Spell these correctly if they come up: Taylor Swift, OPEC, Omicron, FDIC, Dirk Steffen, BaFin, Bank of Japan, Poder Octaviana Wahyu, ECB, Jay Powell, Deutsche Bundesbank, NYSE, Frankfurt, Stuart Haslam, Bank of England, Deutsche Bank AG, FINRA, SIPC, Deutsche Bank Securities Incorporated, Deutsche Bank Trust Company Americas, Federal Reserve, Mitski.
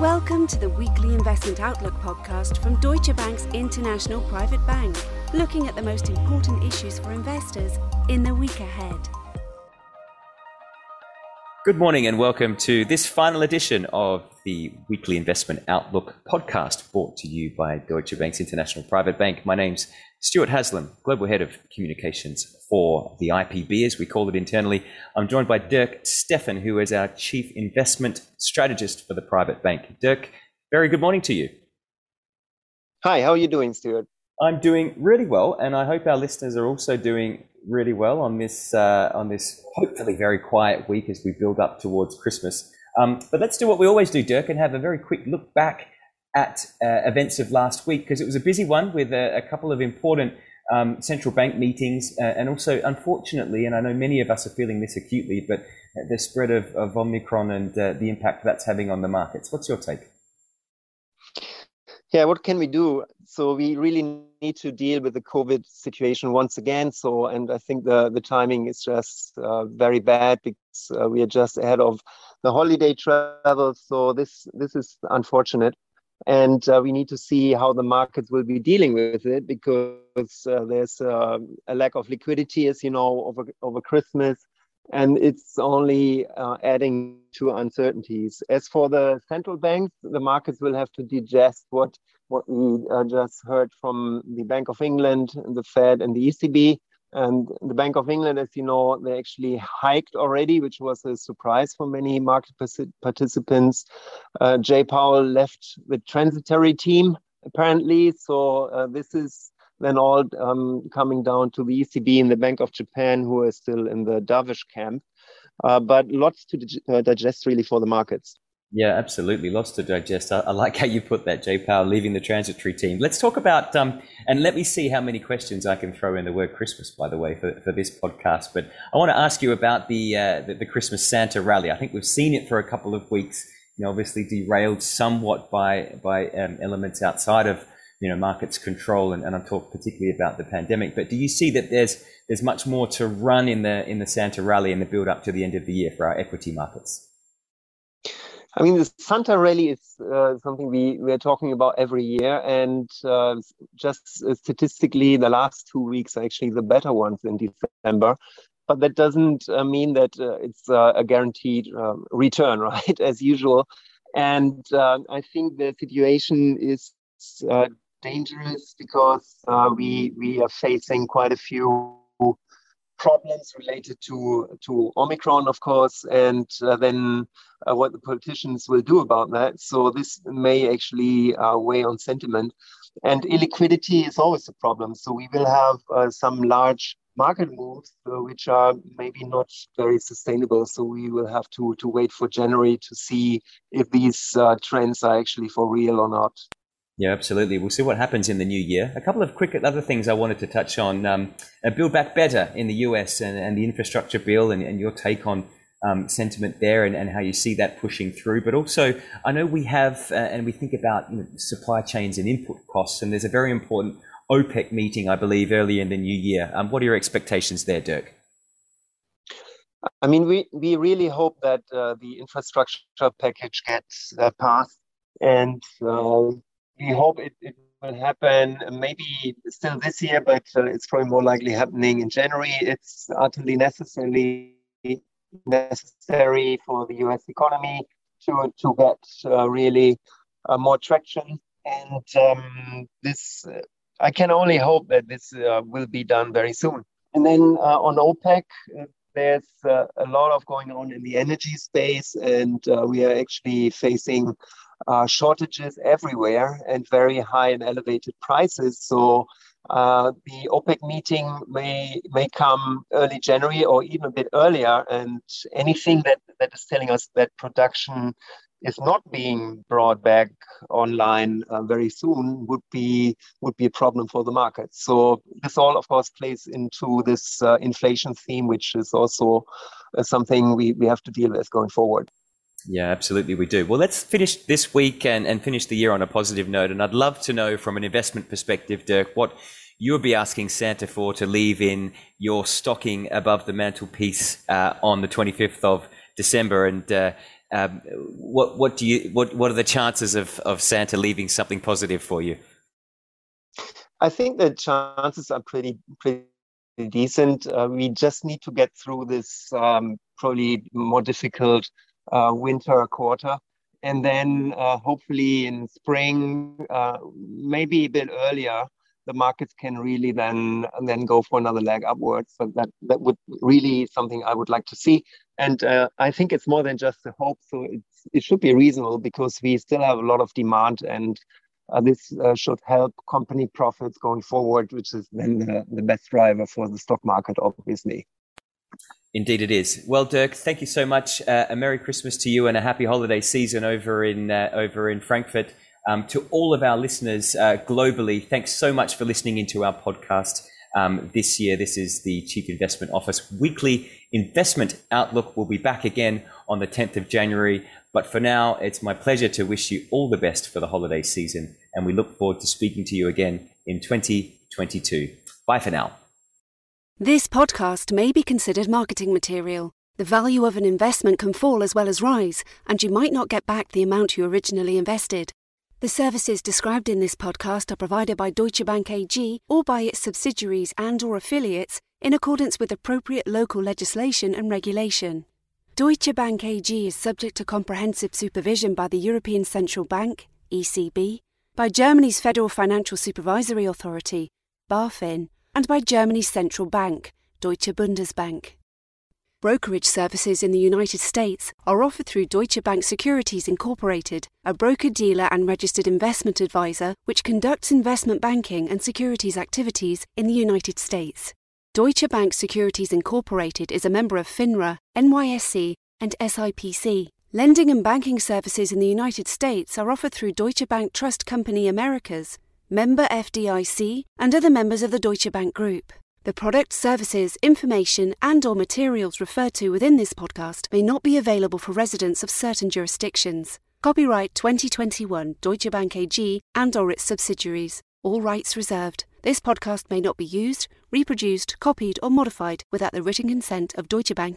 Welcome to the Weekly Investment Outlook podcast from Deutsche Bank's International Private Bank, looking at the most important issues for investors in the week ahead. Good morning and welcome to this final edition of the Weekly Investment Outlook podcast, brought to you by Deutsche Bank's International Private Bank. My name's Stuart Haslam, Global Head of Communications for the IPB, as we call it internally. I'm joined by Dirk Steffen, who is our Chief Investment Strategist for the Private Bank. Dirk, very good morning to you. Hi, how are you doing, Stuart? I'm doing really well, and I hope our listeners are also doing really well on this hopefully very quiet week as we build up towards Christmas. But let's do what we always do, Dirk, and have a very quick look back at events of last week, because it was a busy one with a couple of important central bank meetings, and also, unfortunately, and I know many of us are feeling this acutely, but the spread of Omicron and the impact that's having on the markets. What's your take? Yeah, what can we do? So we really need to deal with the COVID situation once again. And I think the timing is just very bad, because we are just ahead of the holiday travel. So this is unfortunate. And we need to see how the markets will be dealing with it, because there's a lack of liquidity, as you know, over Christmas. And it's only adding to uncertainties. As for the central banks, the markets will have to digest what we just heard from the Bank of England, the Fed, and the ECB. And the Bank of England, as you know, they actually hiked already, which was a surprise for many market participants. Jay Powell left the transitory team, apparently. So this is then all coming down to the ECB and the Bank of Japan, who are still in the dovish camp. But lots to digest, really, for the markets. Yeah, absolutely. Lots to digest. I like how you put that, Jay Powell leaving the transitory team. Let's talk about, and let me see how many questions I can throw in the word Christmas, by the way, for this podcast. But I want to ask you about the Christmas Santa rally. I think we've seen it for a couple of weeks, you know, obviously derailed somewhat by elements outside of, you know, markets control, and I'm talking particularly about the pandemic. But do you see that there's much more to run in the Santa rally and the build up to the end of the year for our equity markets? I mean, the Santa rally is something we're talking about every year, and just statistically, the last 2 weeks are actually the better ones in December. But that doesn't mean that it's a guaranteed return, right? As usual. And I think the situation is dangerous, because we are facing quite a few problems related to Omicron, of course, and then what the politicians will do about that. So this may actually weigh on sentiment, and illiquidity is always a problem. So we will have some large market moves which are maybe not very sustainable. So we will have to wait for January to see if these trends are actually for real or not. Yeah, absolutely. We'll see what happens in the new year. A couple of quick other things I wanted to touch on. Build Back Better in the US and the infrastructure bill, and your take on sentiment there and how you see that pushing through. But also, I know we have, and we think about, you know, supply chains and input costs, and there's a very important OPEC meeting, I believe, early in the new year. What are your expectations there, Dirk? I mean, we really hope that the infrastructure package gets passed, and we hope it will happen maybe still this year, but it's probably more likely happening in January. It's utterly necessary for the US economy to get really more traction. And this, I can only hope that this will be done very soon. And then on OPEC, there's a lot of going on in the energy space, and we are actually facing shortages everywhere and very high and elevated prices. So the OPEC meeting may come early January or even a bit earlier. And anything that is telling us that production is not being brought back online very soon would be a problem for the market. So this all, of course, plays into this inflation theme, which is also something we have to deal with going forward. Yeah, absolutely, we do. Well, let's finish this week and finish the year on a positive note. And I'd love to know, from an investment perspective, Dirk, what you would be asking Santa for to leave in your stocking above the mantelpiece on the 25th of December. And what are the chances of Santa leaving something positive for you? I think the chances are pretty decent. We just need to get through this probably more difficult winter quarter. And then hopefully in spring, maybe a bit earlier, the markets can really then go for another leg upwards. So that would really something I would like to see. And I think it's more than just a hope. So it should be reasonable because we still have a lot of demand, and this should help company profits going forward, which is then the best driver for the stock market, obviously. Indeed it is. Well, Dirk, thank you so much. A Merry Christmas to you and a happy holiday season over in Frankfurt. To all of our listeners globally, thanks so much for listening into our podcast this year. This is the Chief Investment Office Weekly Investment Outlook. We'll be back again on the 10th of January. But for now, it's my pleasure to wish you all the best for the holiday season. And we look forward to speaking to you again in 2022. Bye for now. This podcast may be considered marketing material. The value of an investment can fall as well as rise, and you might not get back the amount you originally invested. The services described in this podcast are provided by Deutsche Bank AG or by its subsidiaries and/or affiliates in accordance with appropriate local legislation and regulation. Deutsche Bank AG is subject to comprehensive supervision by the European Central Bank, ECB, by Germany's Federal Financial Supervisory Authority, BaFin, and by Germany's central bank, Deutsche Bundesbank. Brokerage services in the United States are offered through Deutsche Bank Securities Incorporated, a broker-dealer and registered investment advisor which conducts investment banking and securities activities in the United States. Deutsche Bank Securities Incorporated is a member of FINRA, NYSE, and SIPC. Lending and banking services in the United States are offered through Deutsche Bank Trust Company Americas, member FDIC, and other members of the Deutsche Bank Group. The products, services, information, and/or materials referred to within this podcast may not be available for residents of certain jurisdictions. Copyright 2021 Deutsche Bank AG and/or its subsidiaries. All rights reserved. This podcast may not be used, reproduced, copied, or modified without the written consent of Deutsche Bank.